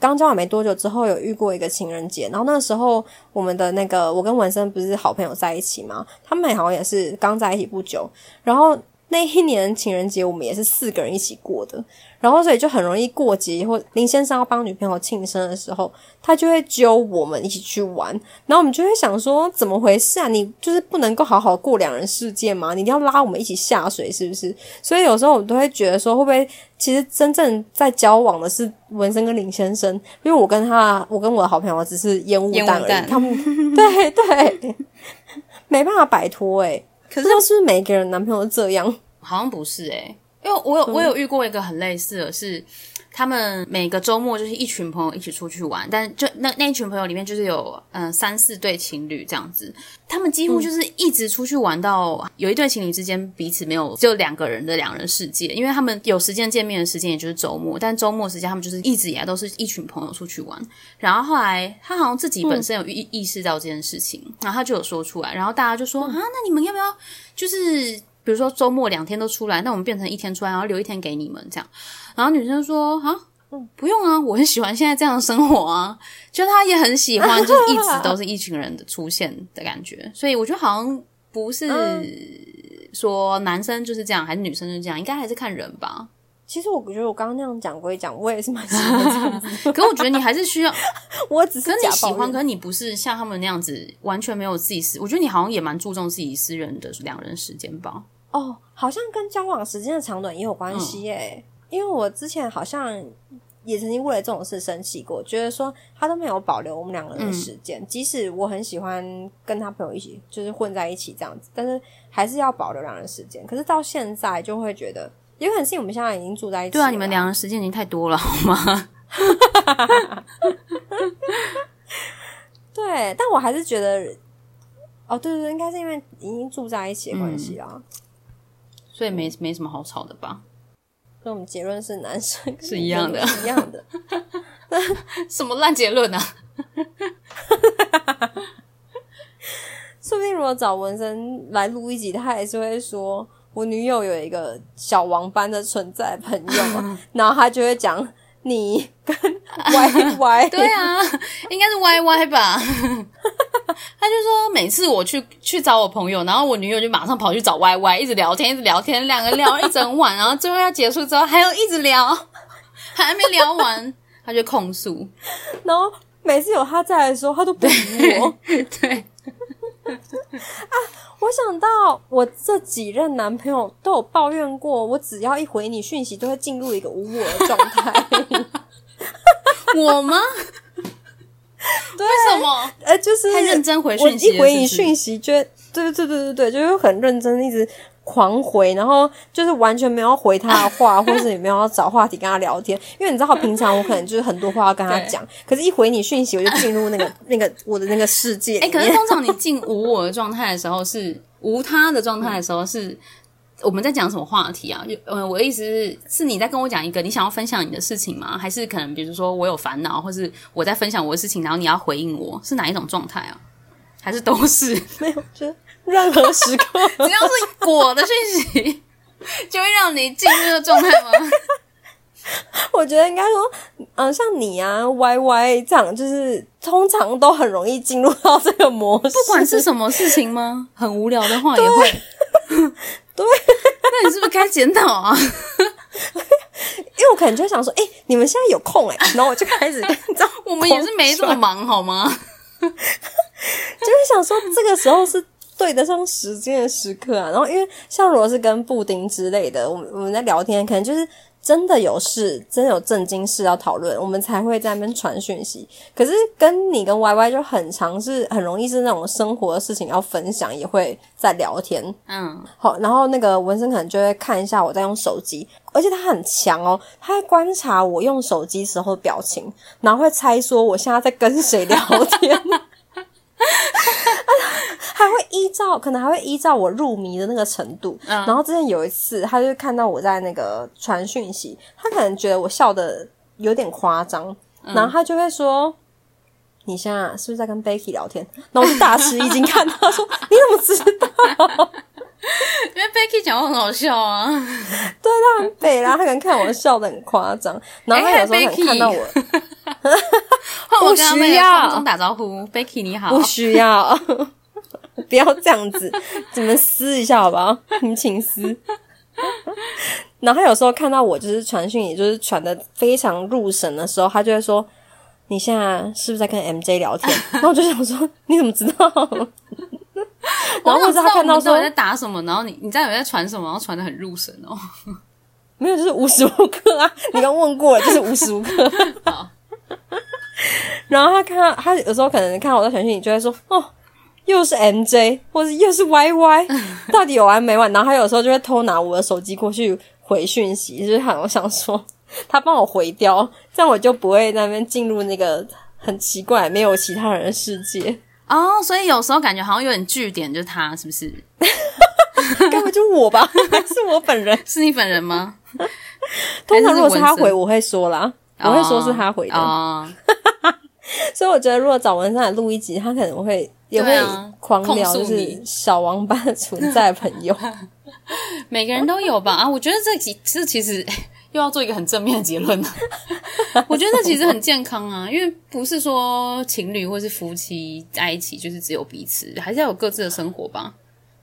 刚交往没多久之后有遇过一个情人节，然后那时候我们的那个我跟文森不是好朋友在一起嘛，他们好像也是刚在一起不久，然后那一年情人节我们也是4个人一起过的，然后所以就很容易过节或林先生要帮女朋友庆生的时候他就会揪我们一起去玩，然后我们就会想说怎么回事啊，你就是不能够好好过两人世界吗？你一定要拉我们一起下水是不是？所以有时候我们都会觉得说会不会其实真正在交往的是文森跟林先生，因为我跟我的好朋友只是烟雾弹而已，他们对对没办法摆脱哎。可是不知道是不是每个人男朋友都这样？好像不是哎，因为我有遇过一个很类似的是，他们每个周末就是一群朋友一起出去玩，但就那一群朋友里面就是有3-4对情侣这样子，他们几乎就是一直出去玩到有一对情侣之间彼此没有就2个人的2人世界，因为他们有时间见面的时间也就是周末，但周末时间他们就是一直以来都是一群朋友出去玩。然后后来他好像自己本身有意识到这件事情，然后他就有说出来，然后大家就说啊，那你们要不要就是比如说周末2天都出来，那我们变成1天出来，然后留1天给你们这样。然后女生说啊，不用啊，我很喜欢现在这样的生活啊，就她也很喜欢，就是一直都是一群人的出现的感觉。所以我觉得好像不是说男生就是这样，还是女生就是这样，应该还是看人吧。其实我觉得我刚刚那样讲归讲，我也是蛮喜欢这样子。可我觉得你还是需要，我只是假抱怨。可是你喜欢，可是你不是像他们那样子，完全没有自己私。我觉得你好像也蛮注重自己私人的2人时间吧。哦，好像跟交往时间的长短也有关系耶，因为我之前好像也曾经为了这种事生气过，觉得说他都没有保留我们2个人的时间，即使我很喜欢跟他朋友一起就是混在一起这样子，但是还是要保留2人时间。可是到现在就会觉得有可能是我们现在已经住在一起了。对啊，你们2人时间已经太多了好吗？对，但我还是觉得哦，对对对，应该是因为已经住在一起的关系啦，所以没什么好吵的吧？跟我们结论是男生是一样的，一样的。什么烂结论啊！说不定如果找文森来录一集，他还是会说：“我女友有一个小王般的存在朋友。”然后他就会讲你跟 YY。对啊，应该是 YY 吧？他就说每次我去找我朋友，然后我女友就马上跑去找 YY， 一直聊天一直聊天，2个聊一整晚，然后最后要结束之后还有一直聊，还没聊完他就控诉，然后每次有他在的时候他都不理我。 对啊，我想到我这几任男朋友都有抱怨过，我只要一回你讯息都会进入一个无我的状态。我吗？对，为什么？就是太认真回讯息了，我一回你讯息就对对对对对，就是很认真一直狂回，然后就是完全没有回他的话，或者也没有要找话题跟他聊天，因为你知道平常我可能就是很多话要跟他讲，可是一回你讯息我就进入那个我的那个世界里面。可是通常你进无我的状态的时候是无他的状态的时候是我们在讲什么话题啊？我的意思是你在跟我讲一个你想要分享你的事情吗？还是可能比如说我有烦恼，或是我在分享我的事情，然后你要回应我，是哪一种状态啊？还是都是？没有，就任何时刻，只要是我的讯息，就会让你进入这个状态吗？我觉得应该说，像你啊、YY 这样，就是通常都很容易进入到这个模式。不管是什么事情吗？很无聊的话也会。对，那你是不是该检讨啊？因为我可能就会想说，你们现在有空然后我就开始，你知道，我们也是没这么忙好吗？就会想说，这个时候是对得上时间的时刻啊。然后因为像如果是跟布丁之类的，我们在聊天，可能就是真的有事，真的有正经事要讨论，我们才会在那边传讯息。可是跟你跟 YY 就很常是很容易是那种生活的事情要分享，也会在聊天。好，然后那个文森可能就会看一下我在用手机，而且他很强哦，他在观察我用手机时候的表情，然后会猜说我现在在跟谁聊天。还会可能还会依照我入迷的那个程度，然后之前有一次他就看到我在那个传讯息，他可能觉得我笑得有点夸张，然后他就会说你现在是不是在跟 Becky 聊天？然后我就大吃一惊，看他说你怎么知道？因为 Becky 讲话很好笑啊。对，他很北啦，他可能看我笑得很夸张，然后他有时候可能看到我我跟他们空中打招呼 Becky 你好，不需要。不要这样子，你们撕一下好不好？你们请撕。然后他有时候看到我就是传讯，也就是传得非常入神的时候，他就会说你现在是不是在跟 MJ 聊天？然后我就想说你怎么知道？然后或者他看到说我在打什么，然后你知道有在传什么，然后传得很入神哦。没有，就是无时无刻啊，你刚问过了，就是无时无刻。然后他有时候可能看到我在传讯，你就会说哦又是 MJ 或是又是 YY 到底有完没完。然后他有时候就会偷拿我的手机过去回讯息，就是好像想说他帮我回掉，这样我就不会在那边进入那个很奇怪没有其他人的世界哦。所以有时候感觉好像有点据点就是他，是不是？根本就是我吧。是我本人。是你本人吗？通常如果是他回我会说啦，我会说是他回的哦。所以我觉得如果找文山来录一集，他可能会也会狂聊，就是小王八存在的朋友。每个人都有吧。啊，我觉得这其实又要做一个很正面的结论了。我觉得这其实很健康啊，因为不是说情侣或是夫妻在一起就是只有彼此，还是要有各自的生活吧。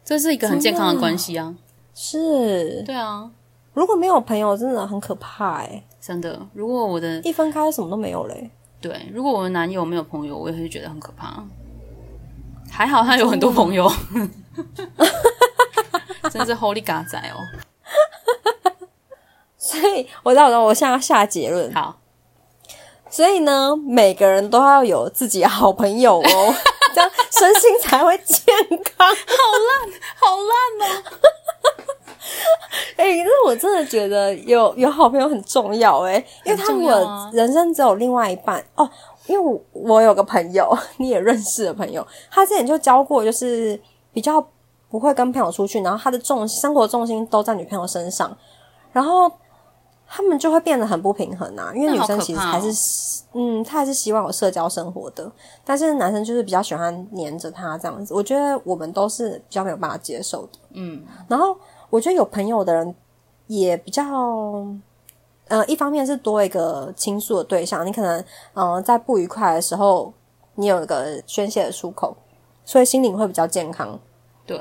这是一个很健康的关系啊。是，对啊。如果没有朋友真的很可怕欸，真的。如果我的一分开什么都没有嘞。对，如果我的男友没有朋友，我也会觉得很可怕。还好他有很多朋友。真是 Holy God 仔哦。所以我知道我现在要下结论。好，所以呢每个人都要有自己的好朋友哦。这样身心才会健康。好烂哦。欸，但是我真的觉得有好朋友很重要欸，因为他如果人生只有另外一半哦。因为 我有个朋友，你也认识的朋友，他之前就教过，就是比较不会跟朋友出去，然后他的生活重心都在女朋友身上，然后他们就会变得很不平衡啊。因为女生其实还是她还是希望有社交生活的，但是男生就是比较喜欢黏着她这样子。我觉得我们都是比较没有办法接受的。然后我觉得有朋友的人也比较一方面是多一个倾诉的对象，你可能在不愉快的时候你有一个宣泄的出口，所以心灵会比较健康。对。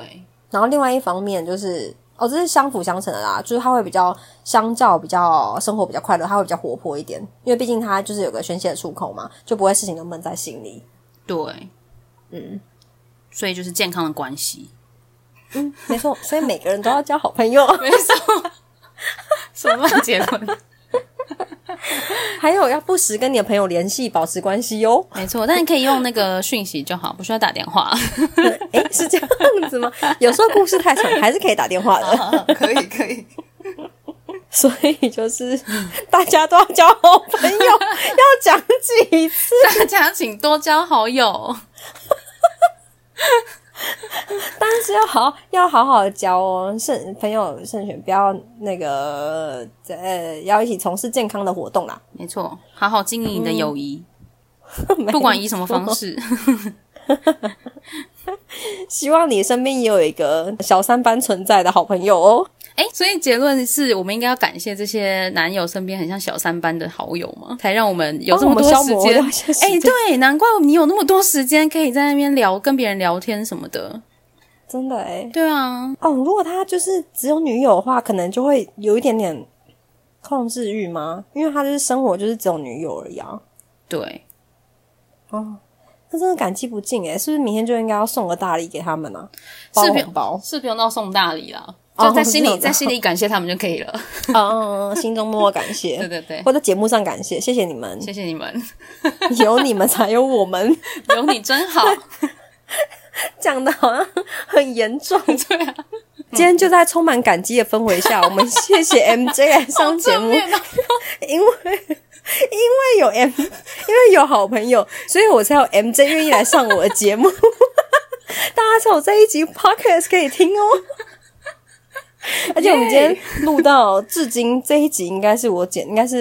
然后另外一方面就是这是相辅相成的啦，就是他会比较相较比较生活比较快乐，他会比较活泼一点，因为毕竟他就是有个宣泄的出口嘛，就不会事情都闷在心里。对。所以就是健康的关系。没错，所以每个人都要交好朋友。没错。什么结论？还有要不时跟你的朋友联系，保持关系哟。没错，但你可以用那个讯息就好，不需要打电话。欸，是这样子吗？有时候故事太长，还是可以打电话的。可以。所以就是大家都要交好朋友，要讲几次？大家请多交好友。但是要好好交哦，朋友慎选，不要那个要一起从事健康的活动啦。没错，好好经营你的友谊，不管以什么方式。希望你身边也有一个小三般存在的好朋友哦。所以结论是我们应该要感谢这些男友身边很像小三般的好友吗？才让我们有这么多时间。对，难怪你有那么多时间可以在那边跟别人聊天什么的。真的欸。对啊。如果他就是只有女友的话，可能就会有一点点控制欲吗？因为他就是生活就是只有女友而已啊。对。那真的感激不尽欸，是不是明天就应该要送个大礼给他们啊？包红包。是不用到送大礼啦。就在心里感谢他们就可以了。心中默默感谢。对，或者节目上感谢，谢谢你们，谢谢你们，有你们才有我们，有你真好。讲的好像很严重。对啊。今天就在充满感激的氛围下，我们谢谢 MJ 来上节目，因为有好朋友，所以我才有 MJ 愿意来上我的节目，大家才有这一集 podcast 可以听哦。而且我们今天录到至今这一集应该是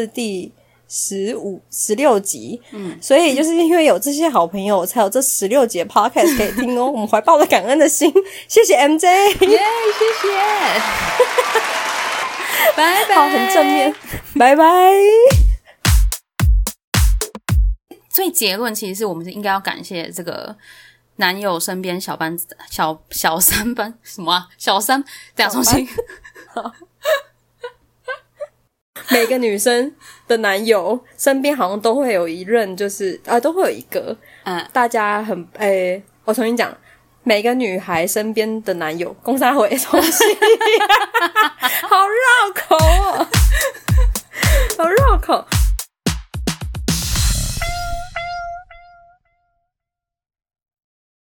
第16集。所以就是因为有这些好朋友，才有这16集的 podcast 可以听哦。我们怀抱着感恩的心，谢谢 MJ。谢谢。拜拜。好，很正面。拜拜。所以结论其实是我们应该要感谢这个男友身边小三班什么啊？小三，等一下重新。每个女生的男友身边好像都会有一任，就是都会有一个。大家很我重新讲，每个女孩身边的男友，公三回重新。好绕口哦。